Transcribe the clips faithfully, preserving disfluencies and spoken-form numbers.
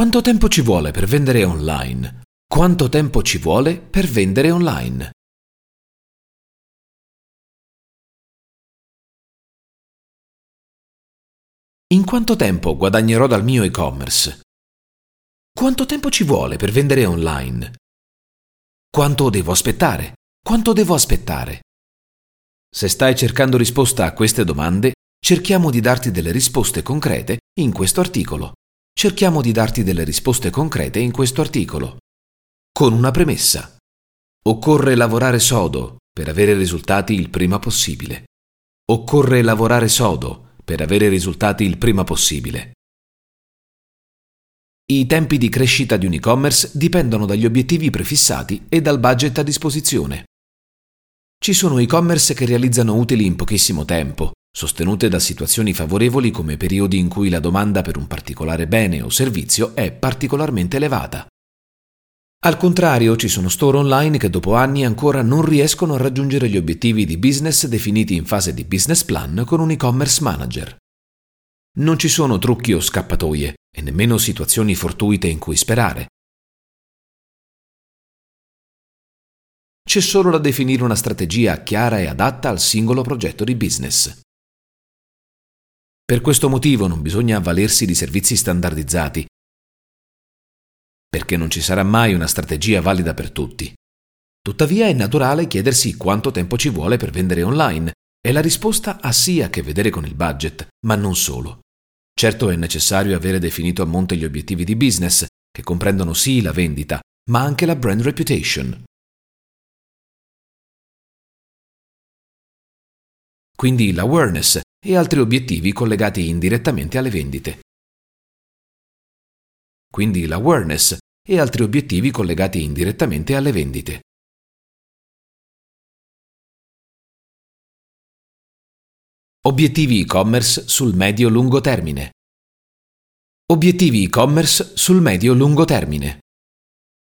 Quanto tempo ci vuole per vendere online? Quanto tempo ci vuole per vendere online? In quanto tempo guadagnerò dal mio e-commerce? Quanto tempo ci vuole per vendere online? Quanto devo aspettare? Quanto devo aspettare? Se stai cercando risposta a queste domande, cerchiamo di darti delle risposte concrete in questo articolo. Cerchiamo di darti delle risposte concrete in questo articolo. Con una premessa. Occorre lavorare sodo per avere risultati il prima possibile. Occorre lavorare sodo per avere risultati il prima possibile. I tempi di crescita di un e-commerce dipendono dagli obiettivi prefissati e dal budget a disposizione. Ci sono e-commerce che realizzano utili in pochissimo tempo, sostenute da situazioni favorevoli come periodi in cui la domanda per un particolare bene o servizio è particolarmente elevata. Al contrario, ci sono store online che dopo anni ancora non riescono a raggiungere gli obiettivi di business definiti in fase di business plan con un e-commerce manager. Non ci sono trucchi o scappatoie e nemmeno situazioni fortuite in cui sperare. C'è solo da definire una strategia chiara e adatta al singolo progetto di business. Per questo motivo non bisogna avvalersi di servizi standardizzati, perché non ci sarà mai una strategia valida per tutti. Tuttavia è naturale chiedersi quanto tempo ci vuole per vendere online, e la risposta ha sì a che vedere con il budget, ma non solo. Certo è necessario avere definito a monte gli obiettivi di business, che comprendono sì la vendita, ma anche la brand reputation. Quindi l'awareness e altri obiettivi collegati indirettamente alle vendite. Quindi l'awareness e altri obiettivi collegati indirettamente alle vendite. Obiettivi e-commerce sul medio-lungo termine. Obiettivi e-commerce sul medio-lungo termine.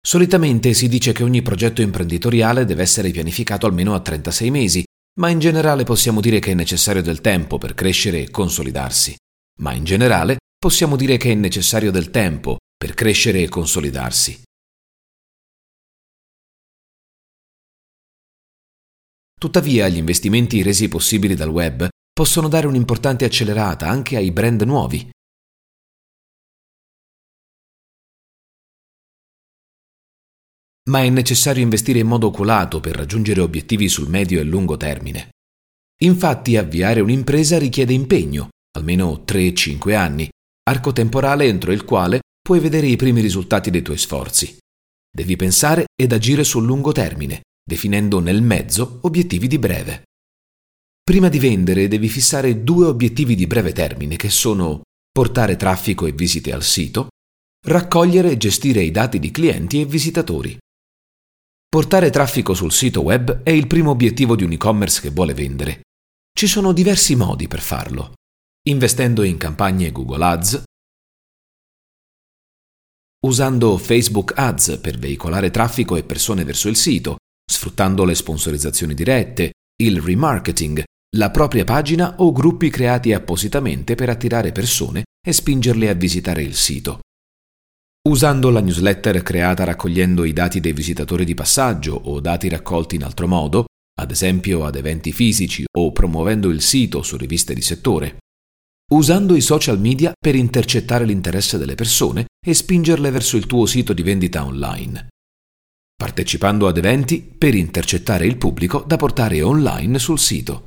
Solitamente si dice che ogni progetto imprenditoriale deve essere pianificato almeno a trentasei mesi, ma in generale possiamo dire che è necessario del tempo per crescere e consolidarsi. Ma in generale possiamo dire che è necessario del tempo per crescere e consolidarsi. Tuttavia, gli investimenti resi possibili dal web possono dare un'importante accelerata anche ai brand nuovi. Ma è necessario investire in modo oculato per raggiungere obiettivi sul medio e lungo termine. Infatti, avviare un'impresa richiede impegno, almeno tre a cinque anni, arco temporale entro il quale puoi vedere i primi risultati dei tuoi sforzi. Devi pensare ed agire sul lungo termine, definendo nel mezzo obiettivi di breve. Prima di vendere devi fissare due obiettivi di breve termine che sono portare traffico e visite al sito, raccogliere e gestire i dati di clienti e visitatori. Portare traffico sul sito web è il primo obiettivo di un e-commerce che vuole vendere. Ci sono diversi modi per farlo. Investendo in campagne Google Ads, usando Facebook Ads per veicolare traffico e persone verso il sito, sfruttando le sponsorizzazioni dirette, il remarketing, la propria pagina o gruppi creati appositamente per attirare persone e spingerle a visitare il sito. Usando la newsletter creata raccogliendo i dati dei visitatori di passaggio o dati raccolti in altro modo, ad esempio ad eventi fisici o promuovendo il sito su riviste di settore. Usando i social media per intercettare l'interesse delle persone e spingerle verso il tuo sito di vendita online. Partecipando ad eventi per intercettare il pubblico da portare online sul sito.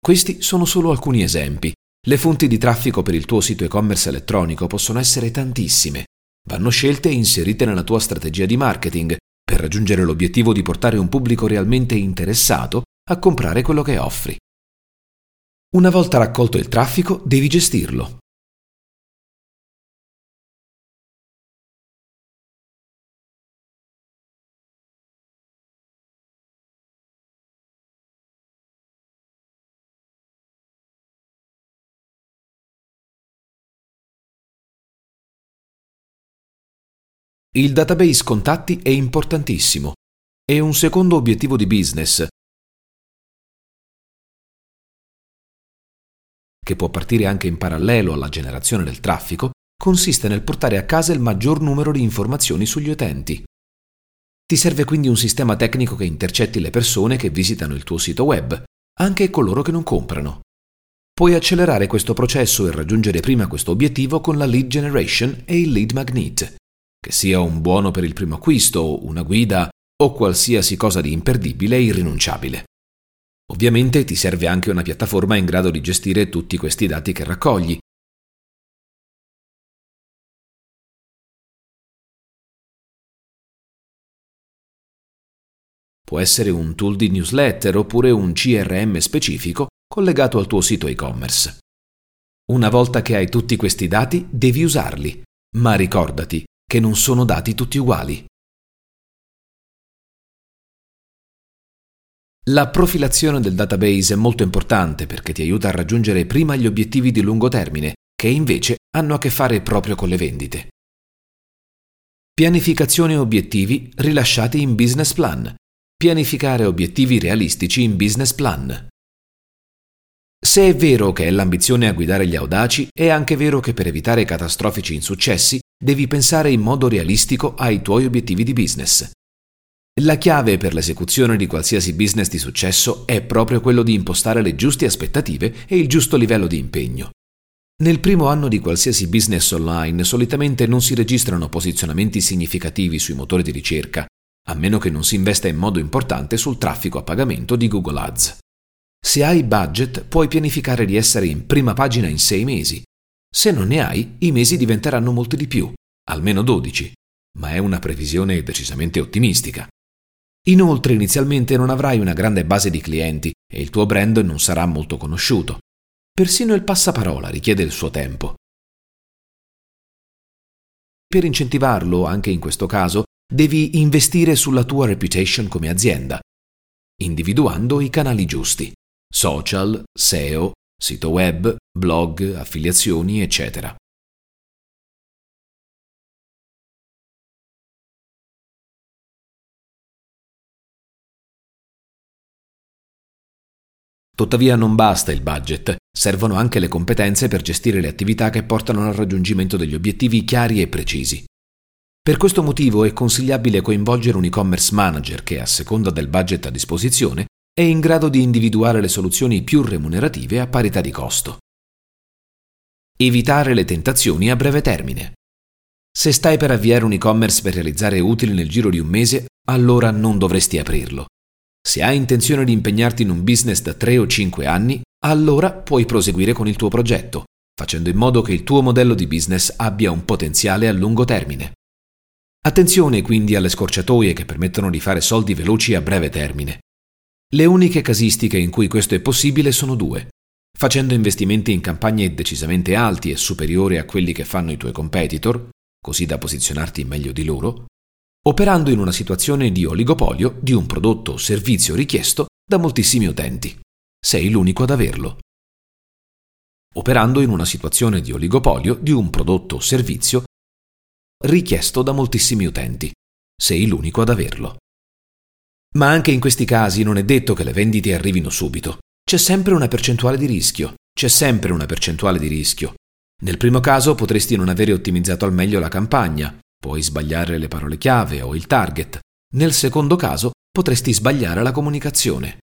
Questi sono solo alcuni esempi. Le fonti di traffico per il tuo sito e-commerce elettronico possono essere tantissime. Vanno scelte e inserite nella tua strategia di marketing per raggiungere l'obiettivo di portare un pubblico realmente interessato a comprare quello che offri. Una volta raccolto il traffico, devi gestirlo. Il database contatti è importantissimo. È un secondo obiettivo di business. che può partire anche in parallelo alla generazione del traffico, consiste nel portare a casa il maggior numero di informazioni sugli utenti. Ti serve quindi un sistema tecnico che intercetti le persone che visitano il tuo sito web, anche coloro che non comprano. Puoi accelerare questo processo e raggiungere prima questo obiettivo con la lead generation e il lead magnet, che sia un buono per il primo acquisto, una guida o qualsiasi cosa di imperdibile e irrinunciabile. Ovviamente ti serve anche una piattaforma in grado di gestire tutti questi dati che raccogli. Può essere un tool di newsletter oppure un C R M specifico collegato al tuo sito e-commerce. Una volta che hai tutti questi dati, devi usarli, ma ricordati che non sono dati tutti uguali. La profilazione del database è molto importante perché ti aiuta a raggiungere prima gli obiettivi di lungo termine, che invece hanno a che fare proprio con le vendite. Pianificazione e obiettivi rilasciati in business plan. Pianificare obiettivi realistici in business plan. Se è vero che è l'ambizione a guidare gli audaci, è anche vero che per evitare catastrofici insuccessi devi pensare in modo realistico ai tuoi obiettivi di business. La chiave per l'esecuzione di qualsiasi business di successo è proprio quello di impostare le giuste aspettative e il giusto livello di impegno. Nel primo anno di qualsiasi business online solitamente non si registrano posizionamenti significativi sui motori di ricerca, a meno che non si investa in modo importante sul traffico a pagamento di Google Ads. Se hai budget, puoi pianificare di essere in prima pagina in sei mesi. Se non ne hai, i mesi diventeranno molti di più, almeno dodici, ma è una previsione decisamente ottimistica. Inoltre, inizialmente non avrai una grande base di clienti e il tuo brand non sarà molto conosciuto. Persino il passaparola richiede il suo tempo. Per incentivarlo, anche in questo caso, devi investire sulla tua reputation come azienda, individuando i canali giusti: social, S E O, sito web, blog, affiliazioni, eccetera. Tuttavia non basta il budget, servono anche le competenze per gestire le attività che portano al raggiungimento degli obiettivi chiari e precisi. Per questo motivo è consigliabile coinvolgere un e-commerce manager che, a seconda del budget a disposizione, è in grado di individuare le soluzioni più remunerative a parità di costo. Evitare le tentazioni a breve termine. Se stai per avviare un e-commerce per realizzare utili nel giro di un mese, allora non dovresti aprirlo. Se hai intenzione di impegnarti in un business da tre o cinque anni, allora puoi proseguire con il tuo progetto, facendo in modo che il tuo modello di business abbia un potenziale a lungo termine. Attenzione quindi alle scorciatoie che permettono di fare soldi veloci a breve termine. Le uniche casistiche in cui questo è possibile sono due: facendo investimenti in campagne decisamente alti e superiori a quelli che fanno i tuoi competitor, così da posizionarti meglio di loro, operando in una situazione di oligopolio di un prodotto o servizio richiesto da moltissimi utenti. Sei l'unico ad averlo. Operando in una situazione di oligopolio di un prodotto o servizio richiesto da moltissimi utenti. Sei l'unico ad averlo. Ma anche in questi casi non è detto che le vendite arrivino subito. C'è sempre una percentuale di rischio. C'è sempre una percentuale di rischio. Nel primo caso potresti non avere ottimizzato al meglio la campagna, puoi sbagliare le parole chiave o il target. Nel secondo caso potresti sbagliare la comunicazione.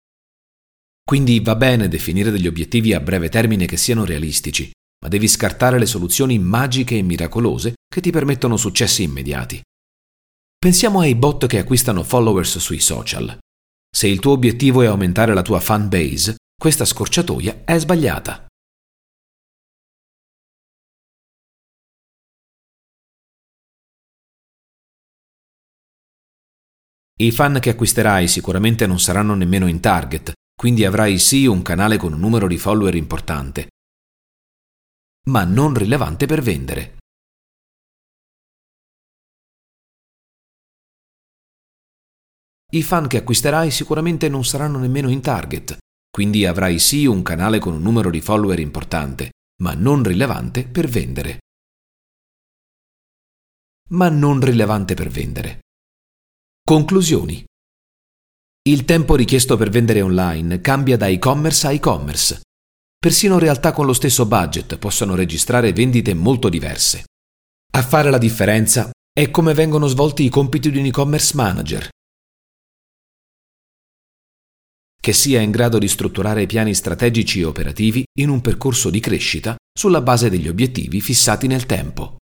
Quindi va bene definire degli obiettivi a breve termine che siano realistici, ma devi scartare le soluzioni magiche e miracolose che ti permettono successi immediati. Pensiamo ai bot che acquistano followers sui social. Se il tuo obiettivo è aumentare la tua fan base, questa scorciatoia è sbagliata. I fan che acquisterai sicuramente non saranno nemmeno in target, quindi avrai sì un canale con un numero di follower importante, ma non rilevante per vendere. I fan che acquisterai sicuramente non saranno nemmeno in target, quindi avrai sì un canale con un numero di follower importante, ma non rilevante per vendere. Ma non rilevante per vendere. Conclusioni. Il tempo richiesto per vendere online cambia da e-commerce a e-commerce. Persino realtà con lo stesso budget possono registrare vendite molto diverse. A fare la differenza è come vengono svolti i compiti di un e-commerce manager, che sia in grado di strutturare piani strategici e operativi in un percorso di crescita sulla base degli obiettivi fissati nel tempo.